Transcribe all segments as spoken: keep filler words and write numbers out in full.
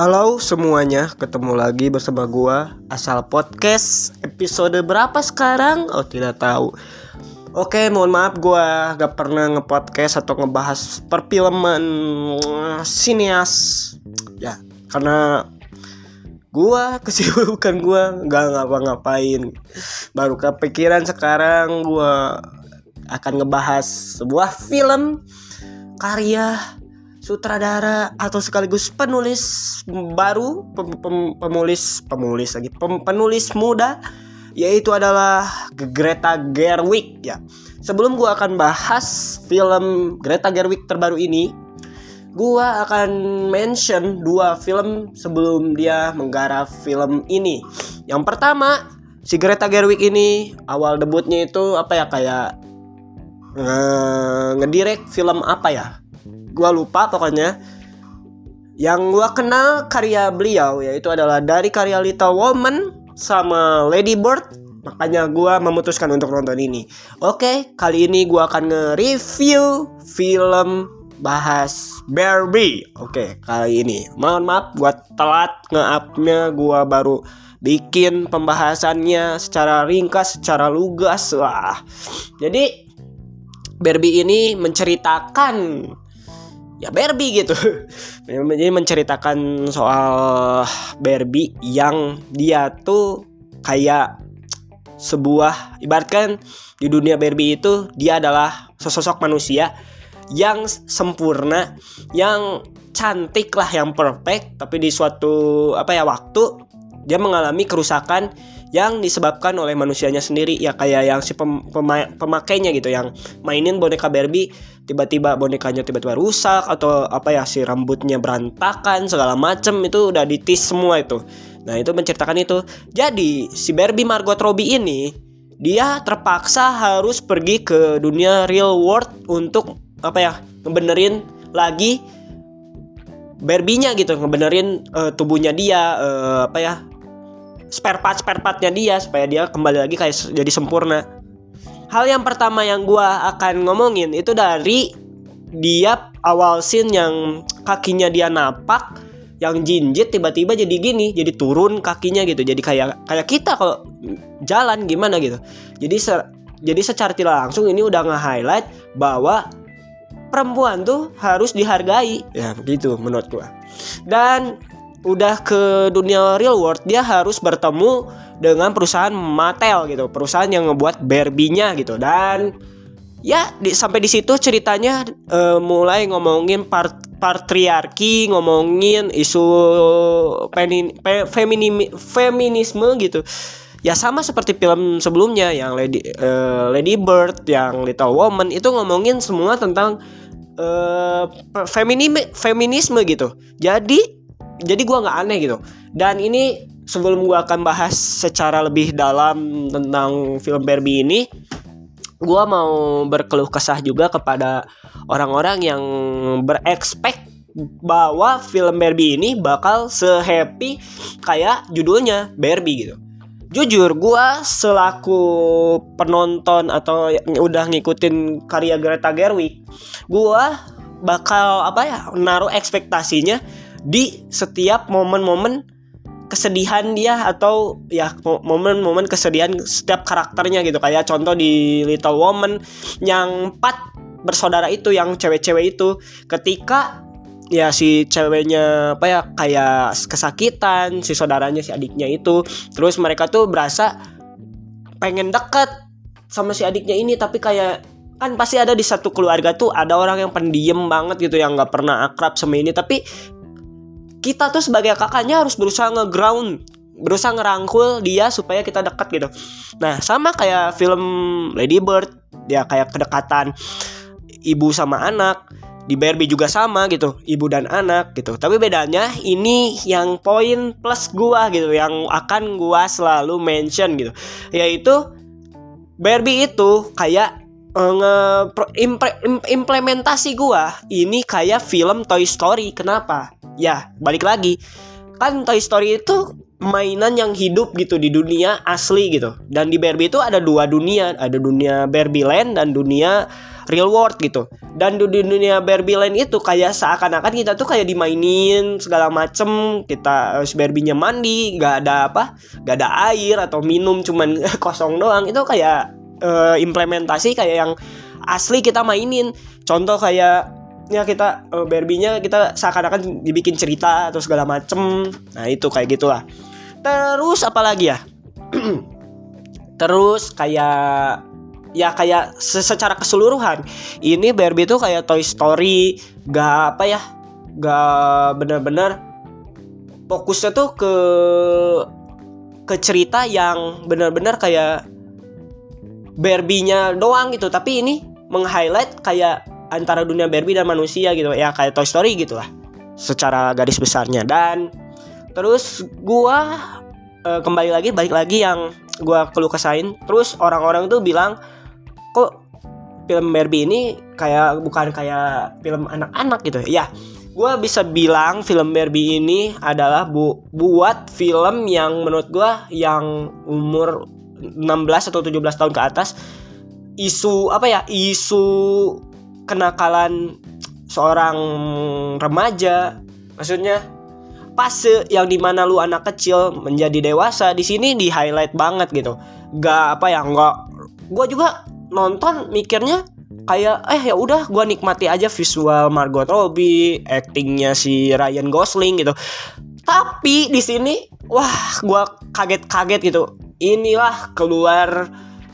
Halo semuanya, ketemu lagi bersama gua Asal Podcast. Episode berapa sekarang? Oh, tidak tahu. Oke, mohon maaf gua gak pernah nge-podcast atau ngebahas perfilman sineas. Ya, karena gua kesibukan gua gak ngapa-ngapain. Baru kepikiran sekarang gua akan ngebahas sebuah film karya sutradara atau sekaligus penulis baru, pem, pem, pemulis, pemulis lagi, pem, penulis muda, yaitu adalah Greta Gerwig ya. Sebelum gua akan bahas film Greta Gerwig terbaru ini, gua akan mention dua film sebelum dia menggarap film ini. Yang pertama, si Greta Gerwig ini awal debutnya itu apa ya, kayak uh, ngedirect film apa ya? Gua lupa pokoknya. Yang gua kenal karya beliau yaitu adalah dari karya Little Women sama Lady Bird. Makanya gua memutuskan untuk nonton ini. Oke, kali ini gua akan nge-review film bahas Barbie. Oke, kali ini mohon maaf gua telat nge-upnya. Gua baru bikin pembahasannya secara ringkas, secara lugas lah. Jadi Barbie ini menceritakan ya Barbie gitu. Jadi menceritakan soal Barbie yang dia tuh kayak sebuah, ibaratkan di dunia Barbie itu dia adalah sesosok manusia yang sempurna, yang cantik lah, yang perfect. Tapi di suatu apa ya waktu dia mengalami kerusakan yang disebabkan oleh manusianya sendiri. Ya kayak yang si pem, pema, pemakainya gitu, yang mainin boneka Barbie, tiba-tiba bonekanya tiba-tiba rusak, atau apa ya, si rambutnya berantakan, segala macem. Itu udah ditis semua itu. Nah itu menceritakan itu. Jadi si Barbie Margot Robbie ini, dia terpaksa harus pergi ke dunia real world untuk apa ya, ngebenerin lagi Barbie-nya gitu, ngebenerin uh, tubuhnya dia, uh, apa ya, spare part-spare partnya dia, supaya dia kembali lagi kayak jadi sempurna. Hal yang pertama yang gua akan ngomongin itu dari dia awal scene yang kakinya dia napak, yang jinjit tiba-tiba jadi gini, jadi turun kakinya gitu. Jadi kayak kayak kita kalau jalan gimana gitu. Jadi se- jadi secara tidak langsung ini udah nge-highlight bahwa perempuan tuh harus dihargai. Ya, begitu menurut gua. Dan udah ke dunia real world, dia harus bertemu dengan perusahaan Mattel gitu, perusahaan yang ngebuat Barbie-nya gitu. Dan ya di, sampai di situ ceritanya e, mulai ngomongin part, patriarki, ngomongin isu penin, pe, feminim, feminisme gitu. Ya sama seperti film sebelumnya yang Lady e, Lady Bird, yang Little Women, itu ngomongin semua tentang e, feminim, feminisme gitu. Jadi Jadi gue gak aneh gitu. Dan ini sebelum gue akan bahas secara lebih dalam tentang film Barbie ini, gue mau berkeluh kesah juga kepada orang-orang yang berekspek bahwa film Barbie ini bakal se-happy kayak judulnya Barbie gitu. Jujur gue selaku penonton atau udah ngikutin karya Greta Gerwig, gue bakal apa ya, naruh ekspektasinya di setiap momen-momen kesedihan dia, atau ya momen-momen kesedihan setiap karakternya gitu. Kayak contoh di Little Women yang empat bersaudara itu, yang cewek-cewek itu, ketika ya si ceweknya apa ya kayak kesakitan, si saudaranya, si adiknya itu, terus mereka tuh berasa pengen dekat sama si adiknya ini. Tapi kayak kan pasti ada di satu keluarga tuh ada orang yang pendiam banget gitu, yang gak pernah akrab sama ini. Tapi kita tuh sebagai kakaknya harus berusaha nge-ground, berusaha ngerangkul dia supaya kita dekat gitu. Nah sama kayak film Lady Bird, ya kayak kedekatan ibu sama anak. Di Barbie juga sama gitu, ibu dan anak gitu. Tapi bedanya ini yang poin plus gua gitu, yang akan gua selalu mention gitu, yaitu Barbie itu kayak nge- impre- implementasi gua ini kayak film Toy Story. Kenapa? Ya balik lagi, kan Toy Story itu mainan yang hidup gitu di dunia asli gitu. Dan di Barbie itu ada dua dunia, ada dunia Barbie Land dan dunia real world gitu. Dan di dunia Barbie Land itu kayak seakan-akan kita tuh kayak dimainin segala macem. Kita si Barbie-nya mandi, gak ada apa, gak ada air atau minum, cuman kosong doang. Itu kayak uh, implementasi kayak yang asli kita mainin. Contoh kayak ya kita uh, Barbie-nya kita seakan-akan dibikin cerita atau segala macem. Nah itu kayak gitulah. Terus apalagi ya? Terus kayak ya kayak secara keseluruhan ini Barbie tuh kayak Toy Story, gak apa ya, gak bener-bener fokusnya tuh ke ke cerita yang bener-bener kayak Barbie-nya doang gitu. Tapi ini meng-highlight kayak antara dunia Barbie dan manusia gitu. Ya kayak Toy Story gitu lah secara garis besarnya. Dan terus gua e, kembali lagi balik lagi yang gua keluh kesahin. Terus orang-orang tuh bilang kok film Barbie ini kayak bukan kayak film anak-anak gitu. Ya gua bisa bilang film Barbie ini adalah bu, buat film yang menurut gua yang umur enam belas atau tujuh belas tahun ke atas. Isu apa ya, isu kenakalan seorang remaja, maksudnya fase yang dimana lu anak kecil menjadi dewasa, di sini di highlight banget gitu. Gak apa ya, nggak, gue juga nonton mikirnya kayak eh ya udah gue nikmati aja visual Margot Robbie, actingnya si Ryan Gosling gitu. Tapi di sini wah gue kaget-kaget gitu. Inilah keluar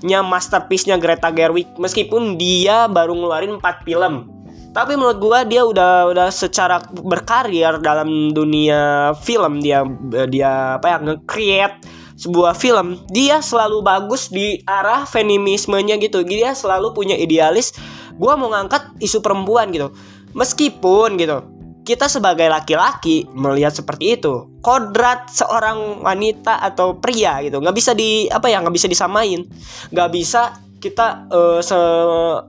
nya masterpiece-nya Greta Gerwig. Meskipun dia baru ngeluarin empat film, tapi menurut gua dia udah udah secara berkarir dalam dunia film. Dia dia apa ya, nge-create sebuah film. Dia selalu bagus di arah feminismenya gitu. Dia selalu punya idealis, gua mau ngangkat isu perempuan gitu. Meskipun gitu kita sebagai laki-laki melihat seperti itu, kodrat seorang wanita atau pria gitu nggak bisa di apa ya nggak bisa disamain, nggak bisa kita uh, se-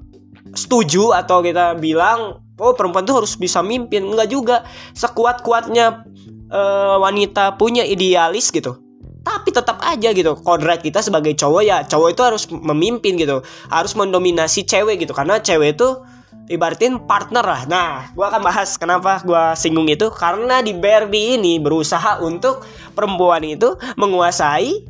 setuju atau kita bilang oh perempuan tuh harus bisa mimpin. Nggak juga, sekuat-kuatnya uh, wanita punya idealis gitu, tapi tetap aja gitu kodrat kita sebagai cowok ya cowok itu harus memimpin gitu, harus mendominasi cewek gitu, karena cewek itu ibaratin partner lah. Nah, gue akan bahas kenapa gue singgung itu. Karena di Barbie ini berusaha untuk perempuan itu menguasai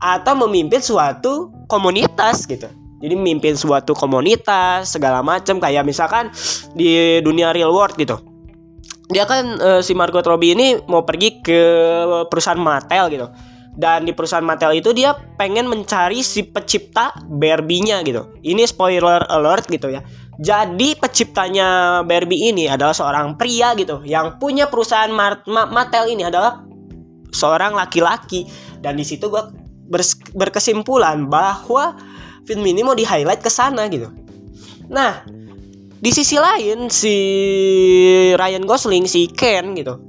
atau memimpin suatu komunitas gitu. Jadi memimpin suatu komunitas segala macam, kayak misalkan di dunia real world gitu. Dia kan e, si Margot Robbie ini mau pergi ke perusahaan Mattel gitu. Dan di perusahaan Mattel itu dia pengen mencari si pencipta Barbie-nya gitu. Ini spoiler alert gitu ya. Jadi penciptanya Barbie ini adalah seorang pria gitu. Yang punya perusahaan Mart- Mattel ini adalah seorang laki-laki. Dan di situ gue ber- berkesimpulan bahwa film ini mau di highlight ke sana gitu. Nah, di sisi lain si Ryan Gosling, si Ken gitu,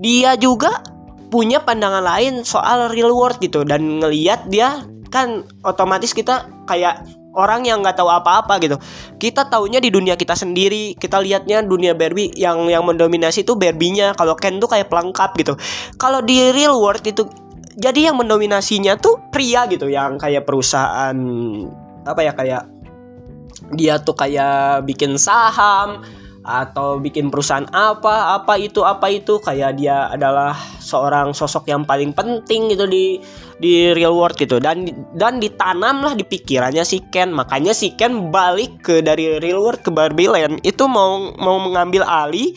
dia juga punya pandangan lain soal real world gitu. Dan ngelihat dia kan otomatis kita kayak orang yang nggak tahu apa-apa gitu. Kita taunya di dunia kita sendiri. Kita lihatnya dunia Barbie yang yang mendominasi itu Barbie-nya. Kalau Ken tuh kayak pelengkap gitu. Kalau di real world itu jadi yang mendominasinya tuh pria gitu, yang kayak perusahaan apa ya, kayak dia tuh kayak bikin saham atau bikin perusahaan apa apa itu apa itu kayak dia adalah seorang sosok yang paling penting gitu di di real world gitu. Dan dan ditanamlah di pikirannya si Ken. Makanya si Ken balik ke dari real world ke Barbie Land itu mau mau mengambil alih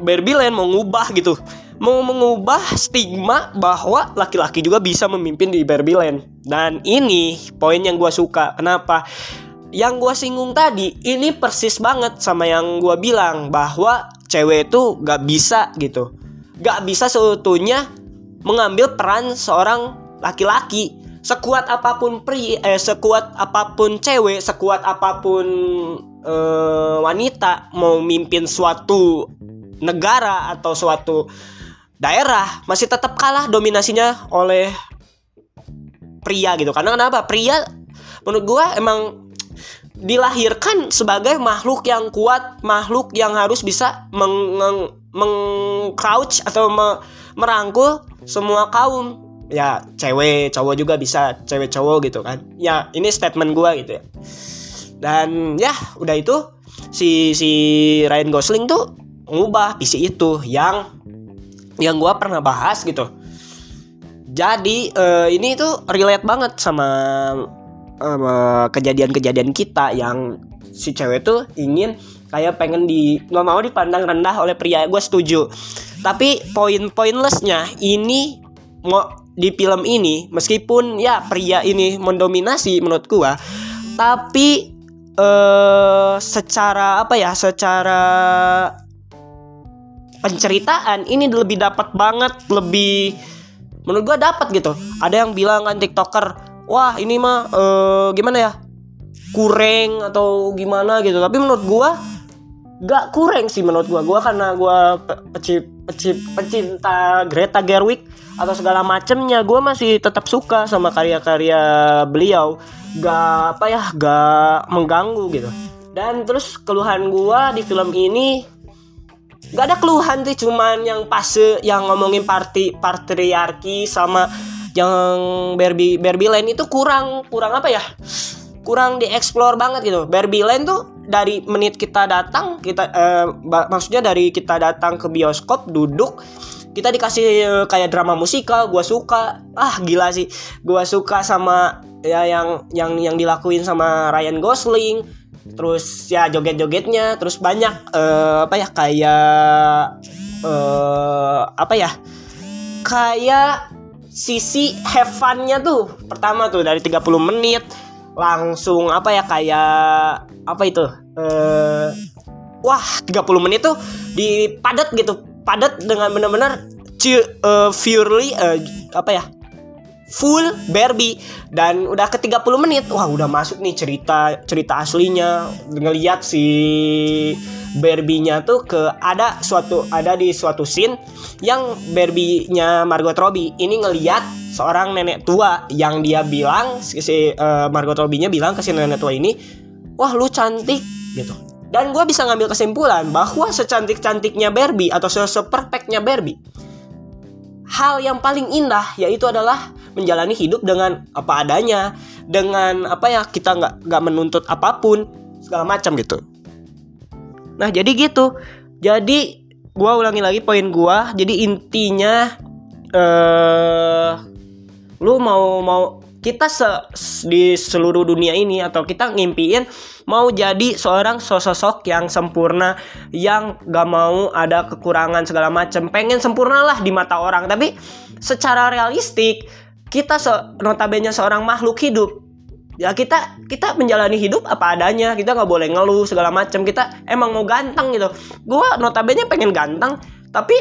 Barbie Land, mau ngubah gitu, mau mengubah stigma bahwa laki-laki juga bisa memimpin di Barbie Land. Dan ini poin yang gua suka. Kenapa? Yang gue singgung tadi, ini persis banget sama yang gue bilang bahwa cewek itu gak bisa gitu, gak bisa seutuhnya mengambil peran seorang laki-laki. Sekuat apapun pri, eh, sekuat apapun cewek, sekuat apapun eh, wanita mau mimpin suatu negara atau suatu daerah, masih tetap kalah dominasinya oleh pria gitu. Karena kenapa? Pria menurut gue emang dilahirkan sebagai makhluk yang kuat, makhluk yang harus bisa meng-crouch atau me- merangkul semua kaum. Ya cewek, cowok juga bisa, cewek cowok gitu kan. Ya ini statement gue gitu ya. Dan ya udah itu si si Ryan Gosling tuh ngubah P C itu yang yang gue pernah bahas gitu. Jadi uh, ini tuh relate banget sama uh, kejadian-kejadian kita yang si cewek tuh ingin kayak pengen di nggak mau dipandang rendah oleh pria. Gue setuju. Tapi poin-poinlessnya ini mau di film ini, meskipun ya pria ini mendominasi menurut gue, tapi uh, secara apa ya, secara penceritaan ini lebih dapat banget, lebih menurut gue dapat gitu. Ada yang bilang kan TikToker, wah ini mah uh, gimana ya, kurang atau gimana gitu. Tapi menurut gue gak kurang sih menurut gue. Gue karena gue peci, peci, pecinta Greta Gerwig atau segala macemnya, gue masih tetap suka sama karya-karya beliau. Gak apa ya, gak mengganggu gitu. Dan terus keluhan gue di film ini gak ada keluhan sih, cuman yang pase yang ngomongin parti patriarki sama yang Barbie Barbie Land itu kurang kurang apa ya, kurang dieksplor banget gitu. Barbie Land tuh dari menit kita datang, kita eh, maksudnya dari kita datang ke bioskop, duduk, kita dikasih eh, kayak drama musikal. Gua suka, ah gila sih, gua suka sama ya yang yang yang dilakuin sama Ryan Gosling. Terus ya joget-jogetnya, terus banyak eh, apa ya kayak eh, apa ya kayak sisi have fun-nya tuh. Pertama tuh dari tiga puluh menit langsung apa ya kayak apa itu uh, wah tiga puluh menit tuh dipadat gitu, padat dengan benar-benar uh, purely uh, apa ya full Barbie. Dan udah ke tiga puluh menit wah udah masuk nih cerita cerita aslinya, ngelihat si Barbie-nya tuh ke ada suatu ada di suatu scene yang Barbie-nya Margot Robbie ini ngelihat seorang nenek tua yang dia bilang si, si uh, Margot Robbie-nya bilang ke si nenek tua ini, wah lu cantik gitu. Dan gue bisa ngambil kesimpulan bahwa secantik-cantiknya Barbie atau se-perfectnya Barbie, hal yang paling indah yaitu adalah menjalani hidup dengan apa adanya, dengan apa ya kita nggak nggak menuntut apapun segala macam gitu. Nah jadi gitu. Jadi gue ulangi lagi poin gue. Jadi intinya uh, lu mau mau kita se, di seluruh dunia ini atau kita ngimpiin mau jadi seorang sosok yang sempurna, yang gak mau ada kekurangan segala macam, pengen sempurna lah di mata orang. Tapi secara realistik kita se, notabene seorang makhluk hidup ya, kita kita menjalani hidup apa adanya, kita nggak boleh ngeluh segala macam. Kita emang mau ganteng gitu, gua notabene pengen ganteng tapi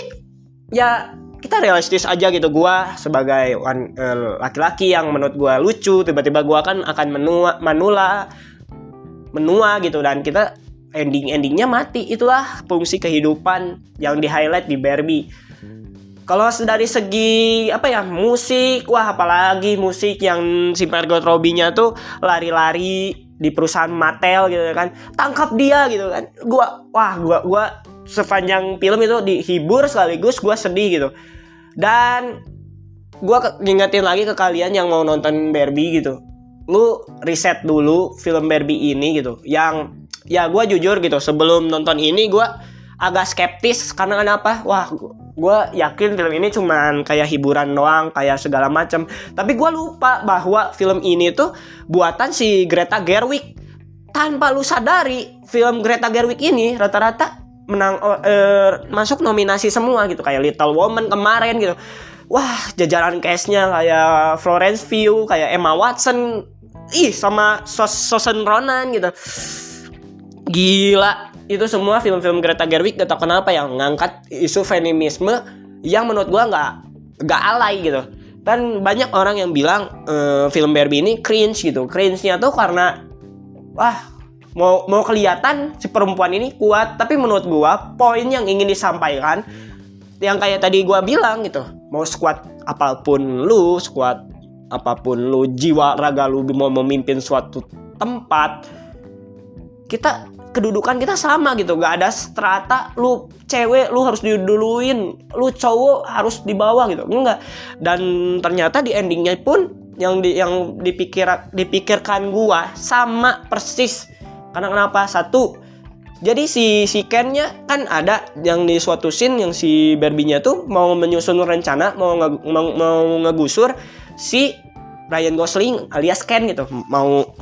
ya kita realistis aja gitu. Gua sebagai one, uh, laki-laki yang menurut gua lucu, tiba-tiba gua kan akan menua, manula, menua gitu. Dan kita ending-endingnya mati. Itulah fungsi kehidupan yang di-highlight di Barbie. Kalau dari segi apa ya musik, wah apalagi musik yang si Margot Robbie-nya tuh lari-lari di perusahaan Mattel gitu kan, tangkap dia gitu kan. Gua wah gua gua sepanjang film itu dihibur sekaligus gue sedih gitu. Dan gue ngingetin lagi ke kalian yang mau nonton Barbie gitu, lu riset dulu film Barbie ini gitu. Yang ya gue jujur gitu, sebelum nonton ini gue agak skeptis. Karena kenapa? Wah gue yakin film ini cuman kayak hiburan doang, kayak segala macam. Tapi gue lupa bahwa film ini tuh buatan si Greta Gerwig. Tanpa lu sadari film Greta Gerwig ini rata-rata menang er, masuk nominasi semua gitu, kayak Little Women kemarin gitu. Wah, jajaran cast-nya kayak Florence Pugh, kayak Emma Watson, ih sama Saoirse Ronan gitu. Gila, itu semua film-film Greta Gerwig gak tau kenapa yang ngangkat isu feminisme yang menurut gua nggak nggak alay gitu. Dan banyak orang yang bilang e, film Barbie ini cringe gitu. Cringe-nya tuh karena wah Mau, mau kelihatan si perempuan ini kuat. Tapi menurut gua poin yang ingin disampaikan yang kayak tadi gua bilang gitu, mau sekuat apapun lu, sekuat apapun lu, jiwa raga lu mau memimpin suatu tempat, kita kedudukan kita sama gitu. Gak ada strata lu cewek lu harus diduluin, lu cowok harus di bawah gitu. Enggak. Dan ternyata di endingnya pun yang di, yang dipikir, dipikirkan gua sama persis Karena kenapa? Satu, jadi si, si Ken-nya kan ada yang di suatu scene yang si Barbie-nya tuh mau menyusun rencana, mau, nge, mau, mau ngegusur si Ryan Gosling alias Ken gitu. Mau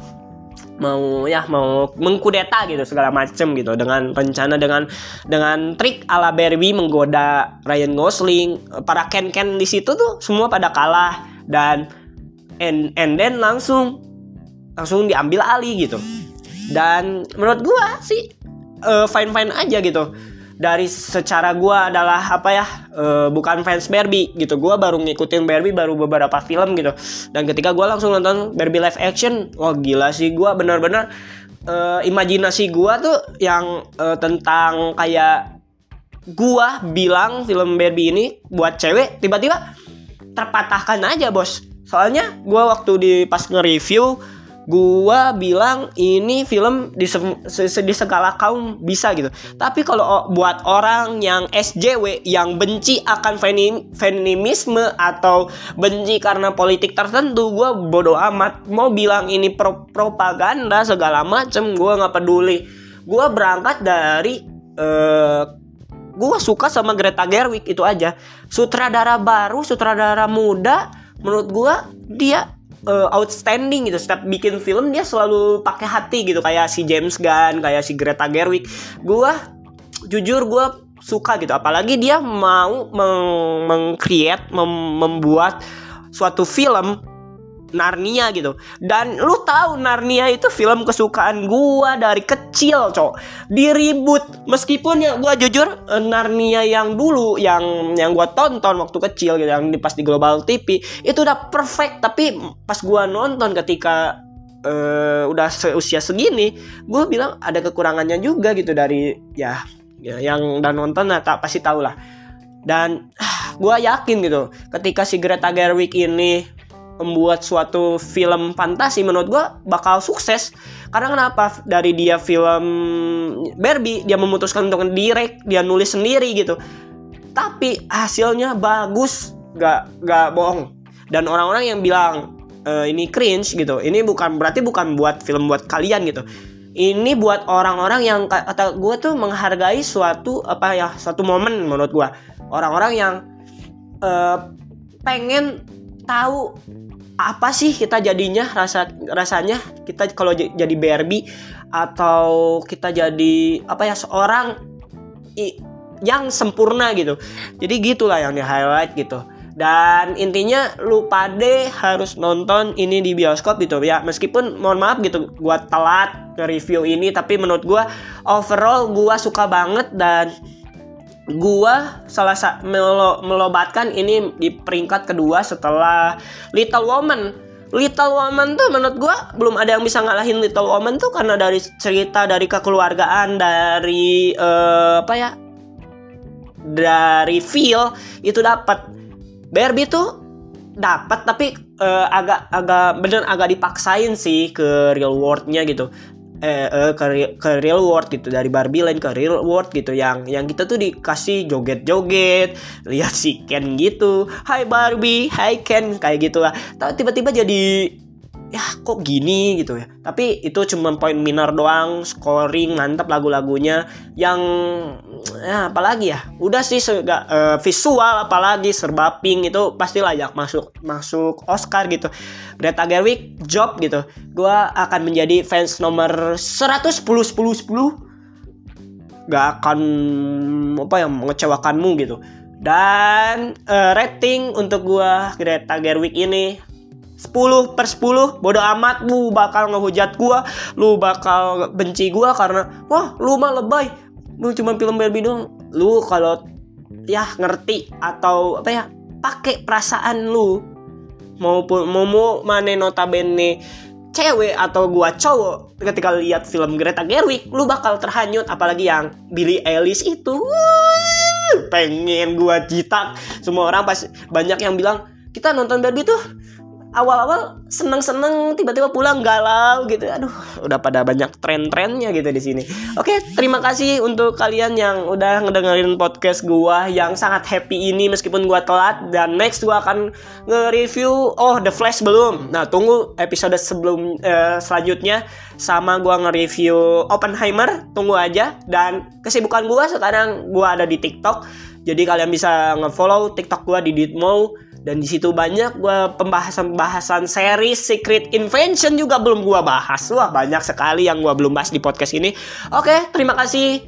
mau ya mau mengkudeta gitu segala macem gitu dengan rencana, dengan dengan trik ala Barbie menggoda Ryan Gosling. Para Ken-Ken di situ tuh semua pada kalah dan and and then langsung langsung diambil alih gitu. Dan menurut gua sih uh, fine fine aja gitu. Dari secara gua adalah apa ya, uh, bukan fans Barbie gitu. Gua baru ngikutin Barbie baru beberapa film gitu. Dan ketika gua langsung nonton Barbie live action, wah gila sih, gua benar-benar uh, imajinasi gua tuh yang uh, tentang kayak gua bilang film Barbie ini buat cewek tiba-tiba terpatahkan aja, Bos. Soalnya gua waktu di pas nge-review gua bilang ini film di, se, se, di segala kaum bisa gitu. Tapi kalau buat orang yang S J W, yang benci akan feminisme atau benci karena politik tertentu, gua bodo amat. Mau bilang ini pro, propaganda segala macem, gua nggak peduli. Gua berangkat dari uh, gua suka sama Greta Gerwig itu aja. Sutradara baru, sutradara muda, menurut gua dia Uh, outstanding gitu. Setiap bikin film dia selalu pakai hati gitu, kayak si James Gunn, kayak si Greta Gerwig. Gua jujur gua suka gitu, apalagi dia mau meng- meng-create mem- membuat suatu film Narnia gitu. Dan lu tahu Narnia itu film kesukaan gua dari kecil, cok. Diribut. Meskipun ya gua jujur Narnia yang dulu yang yang gua tonton waktu kecil gitu, yang pas di Global T V itu udah perfect, tapi pas gua nonton ketika uh, udah usia segini, gua bilang ada kekurangannya juga gitu dari ya, ya yang udah nonton nah, tak pasti tahulah. Dan uh, gua yakin gitu ketika si Greta Gerwig ini membuat suatu film fantasi, menurut gue bakal sukses. Karena kenapa? Dari dia film Barbie, dia memutuskan untuk direct, dia nulis sendiri gitu. Tapi hasilnya bagus, gak, gak bohong. Dan orang-orang yang bilang e, ini cringe gitu, ini bukan berarti bukan buat film buat kalian gitu. Ini buat orang-orang yang kata gue tuh menghargai suatu apa ya, suatu momen menurut gue. Orang-orang yang uh, pengen tahu apa sih kita jadinya, rasa rasanya kita kalau j- jadi Barbie atau kita jadi apa ya, seorang i- yang sempurna gitu. Jadi gitulah yang di highlight gitu. Dan intinya lu pade harus nonton ini di bioskop gitu ya. Meskipun mohon maaf gitu gua telat nge-review ini, tapi menurut gua overall gua suka banget dan gua salah sa- melo- melobatkan ini di peringkat kedua setelah Little Women. Little Women tuh menurut gua belum ada yang bisa ngalahin Little Women tuh, karena dari cerita, dari kekeluargaan, dari uh, apa ya, dari feel itu dapat. Barbie tuh dapat tapi uh, agak agak bener agak dipaksain sih ke real world-nya gitu. Eh, eh, ke, ke real world gitu, dari Barbie Land ke real world gitu, yang yang kita tuh dikasih joget-joget, lihat si Ken gitu, hai Barbie, hai Ken, kayak gitulah. Tapi tiba-tiba jadi ya kok gini gitu ya. Tapi itu cuma poin minor doang, scoring mantap lagu-lagunya yang ya, apalagi ya, udah sih sega, eh, visual apalagi serba pink itu pasti layak masuk masuk Oscar gitu. Greta Gerwig job gitu. Gua akan menjadi fans nomor seratus sepuluh sepuluh sepuluh. Gak akan apa yang mengecewakanmu gitu. Dan eh, rating untuk gua Greta Gerwig ini sepuluh per sepuluh. Bodo amat, lu bakal ngehujat gua, lu bakal benci gua karena wah lu mah lebay, lu cuma film Barbie doang. Lu kalau ya ngerti atau apa ya, pakai perasaan lu, maupun mau mane notabene cewek atau gua cowok, ketika lihat film Greta Gerwig lu bakal terhanyut. Apalagi yang Billie Eilish itu, wuh, pengen gua jitak. Semua orang pas banyak yang bilang kita nonton Barbie tuh awal-awal seneng-seneng, tiba-tiba pulang galau gitu. Aduh, udah pada banyak tren-trennya gitu di sini. Oke, terima kasih untuk kalian yang udah ngedengerin podcast gua yang sangat happy ini meskipun gua telat. Dan next gua akan nge-review oh The Flash belum. Nah, tunggu episode sebelum eh, selanjutnya sama gua nge-review Oppenheimer, tunggu aja. Dan kesibukan gua sekarang gua ada di TikTok. Jadi kalian bisa nge-follow TikTok gua di DITMO. Dan di situ banyak gua pembahasan-pembahasan seri Secret Invention juga belum gua bahas. Wah, banyak sekali yang gua belum bahas di podcast ini. Oke, terima kasih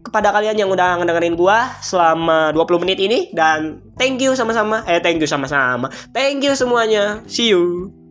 kepada kalian yang udah ngedengerin gua selama dua puluh menit ini. Dan thank you sama-sama. Eh, thank you sama-sama. Thank you semuanya. See you.